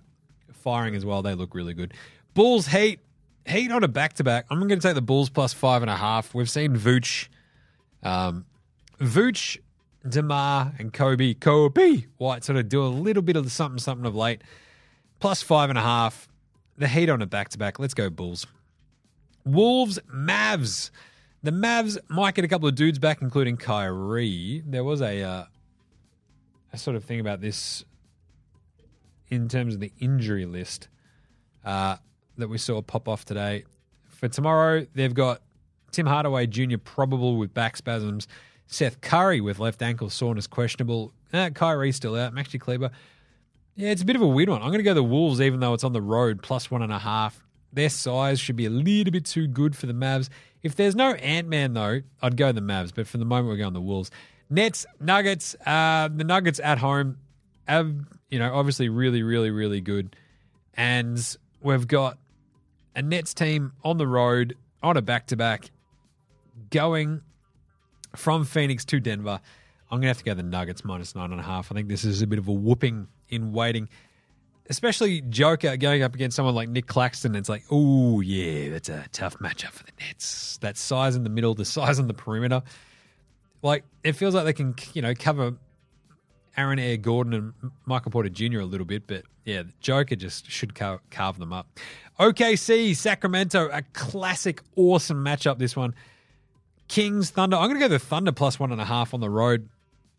firing as well, they look really good. Bulls Heat. Heat on a back-to-back. I'm going to take the Bulls plus five and a half. We've seen Vooch. Um, Vooch, DeMar, and Kobe. Kobe White sort of do a little bit of something-something of late. Plus five and a half. The Heat on a back-to-back. Let's go Bulls. Wolves, Mavs. The Mavs might get a couple of dudes back, including Kyrie. There was a... Uh, I sort of think about this in terms of the injury list uh, that we saw pop off today. For tomorrow, they've got Tim Hardaway Junior probable with back spasms, Seth Curry with left ankle soreness questionable, uh, Kyrie still out, Maxi Kleber. Yeah, it's a bit of a weird one. I'm going to go the Wolves, even though it's on the road, plus one and a half. Their size should be a little bit too good for the Mavs. If there's no Ant-Man, though, I'd go the Mavs, but for the moment, we're going the Wolves. Nets, Nuggets, uh, the Nuggets at home, have, you know, obviously really, really, really good. And we've got a Nets team on the road, on a back-to-back, going from Phoenix to Denver. I'm going to have to go the Nuggets minus nine and a half. I think this is a bit of a whooping in waiting, especially Joker going up against someone like Nick Claxton. It's like, oh, yeah, that's a tough matchup for the Nets. That size in the middle, the size on the perimeter. Like, it feels like they can, you know, cover Aaron Air Gordon and Michael Porter Junior a little bit, but yeah, the Joker just should carve, carve them up. O K C, Sacramento, a classic, awesome matchup, this one. Kings, Thunder. I'm going to go the Thunder plus one and a half on the road.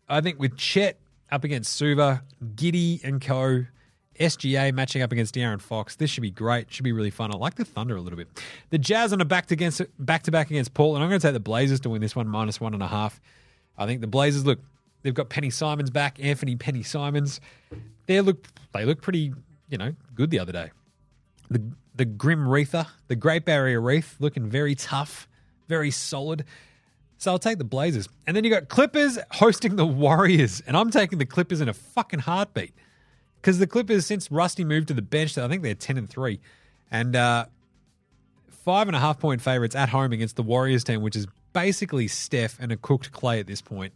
I think with Chet up against Suva, Giddey and co, S G A matching up against De'Aaron Fox. This should be great. Should be really fun. I like the Thunder a little bit. The Jazz on a back to against, back to back against Portland. I'm going to take the Blazers to win this one, minus one and a half. I think the Blazers, look, they've got Penny Simons back, Anthony Penny Simons. They look, they look pretty, you know, good the other day. The the Grim Reaper, the Great Barrier Reef, looking very tough, very solid. So I'll take the Blazers. And then you got Clippers hosting the Warriors, and I'm taking the Clippers in a fucking heartbeat. Because the Clippers, since Rusty moved to the bench, I think they're ten and three, and uh, five and a half point favorites at home against the Warriors team, which is basically Steph and a cooked Clay at this point.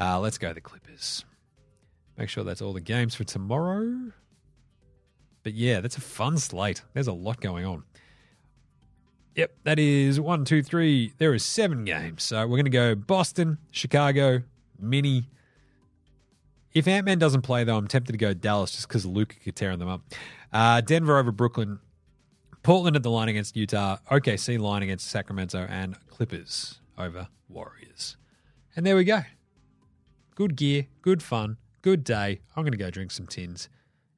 Uh, let's go the Clippers. Make sure that's all the games for tomorrow. But yeah, that's a fun slate. There's a lot going on. Yep, that is one, two, three. There is seven games. So we're going to go Boston, Chicago, Mini. If Ant-Man doesn't play, though, I'm tempted to go Dallas just because Luka could tear them up. Uh, Denver over Brooklyn. Portland at the line against Utah. O K C line against Sacramento. And Clippers over Warriors. And there we go. Good gear, good fun, good day. I'm going to go drink some tins,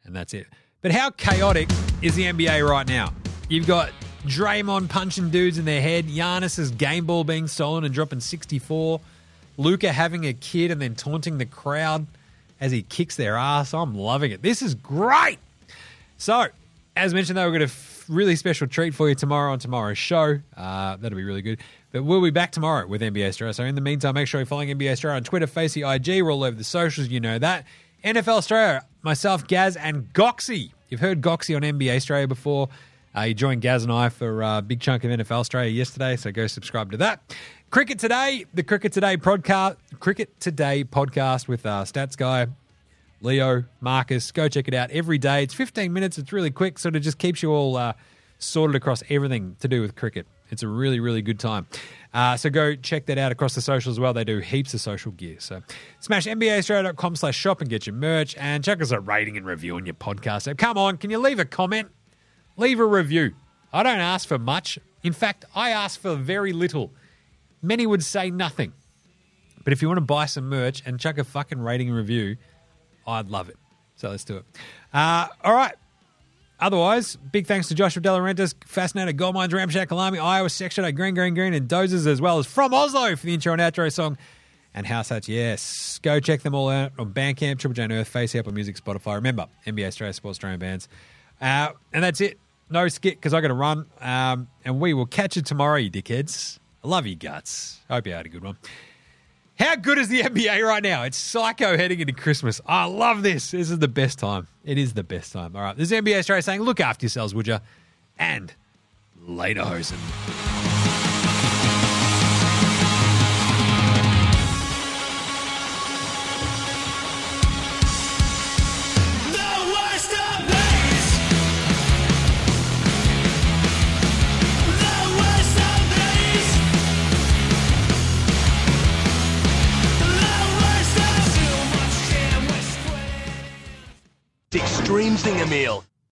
and that's it. But how chaotic is the N B A right now? You've got Draymond punching dudes in their head, Giannis' game ball being stolen and dropping sixty-four, Luka having a kid and then taunting the crowd as he kicks their ass. I'm loving it. This is great. So, as mentioned, though, we've got a really special treat for you tomorrow on tomorrow's show. Uh, that'll be really good. But we'll be back tomorrow with N B A Australia. So in the meantime, make sure you're following N B A Australia on Twitter, Facey, I G. We're all over the socials. You know that. N F L Australia, myself, Gaz, and Goxie. You've heard Goxie on N B A Australia before. Uh, he joined Gaz and I for a big chunk of N F L Australia yesterday, so go subscribe to that. Cricket Today, the Cricket Today podcast, Cricket Today podcast with uh, Stats Guy, Leo, Marcus. Go check it out every day. It's fifteen minutes. It's really quick, sort of just keeps you all uh, sorted across everything to do with cricket. It's a really, really good time. Uh, so go check that out across the social as well. They do heaps of social gear. So smash nbaaustralia.com slash shop and get your merch. And check us a rating and review on your podcast app. Come on, can you leave a comment? Leave a review. I don't ask for much. In fact, I ask for very little. Many would say nothing. But if you want to buy some merch and chuck a fucking rating and review, I'd love it. So let's do it. Uh, all right. Otherwise, big thanks to Joshua De Laurentiis, Fascinator, Goldmines, Ramshack, Alarmy, Iowa Section, Green, Green, Green, and Dozers, as well as From Oslo for the intro and outro song, and House Hats, yes. Go check them all out on Bandcamp, Triple J on Earth, Face, Apple Music, Spotify. Remember, N B A Australia, Sports Australian Bands. Uh, and that's it. No skit, because I got to run. Um, and we will catch you tomorrow, you dickheads. I love you guts. I hope you had a good one. How good is the N B A right now? It's psycho heading into Christmas. I love this. This is the best time. It is the best time. All right. This is N B A Australia saying, look after yourselves, would you? And later, Hosen. Dreams thing, Emil.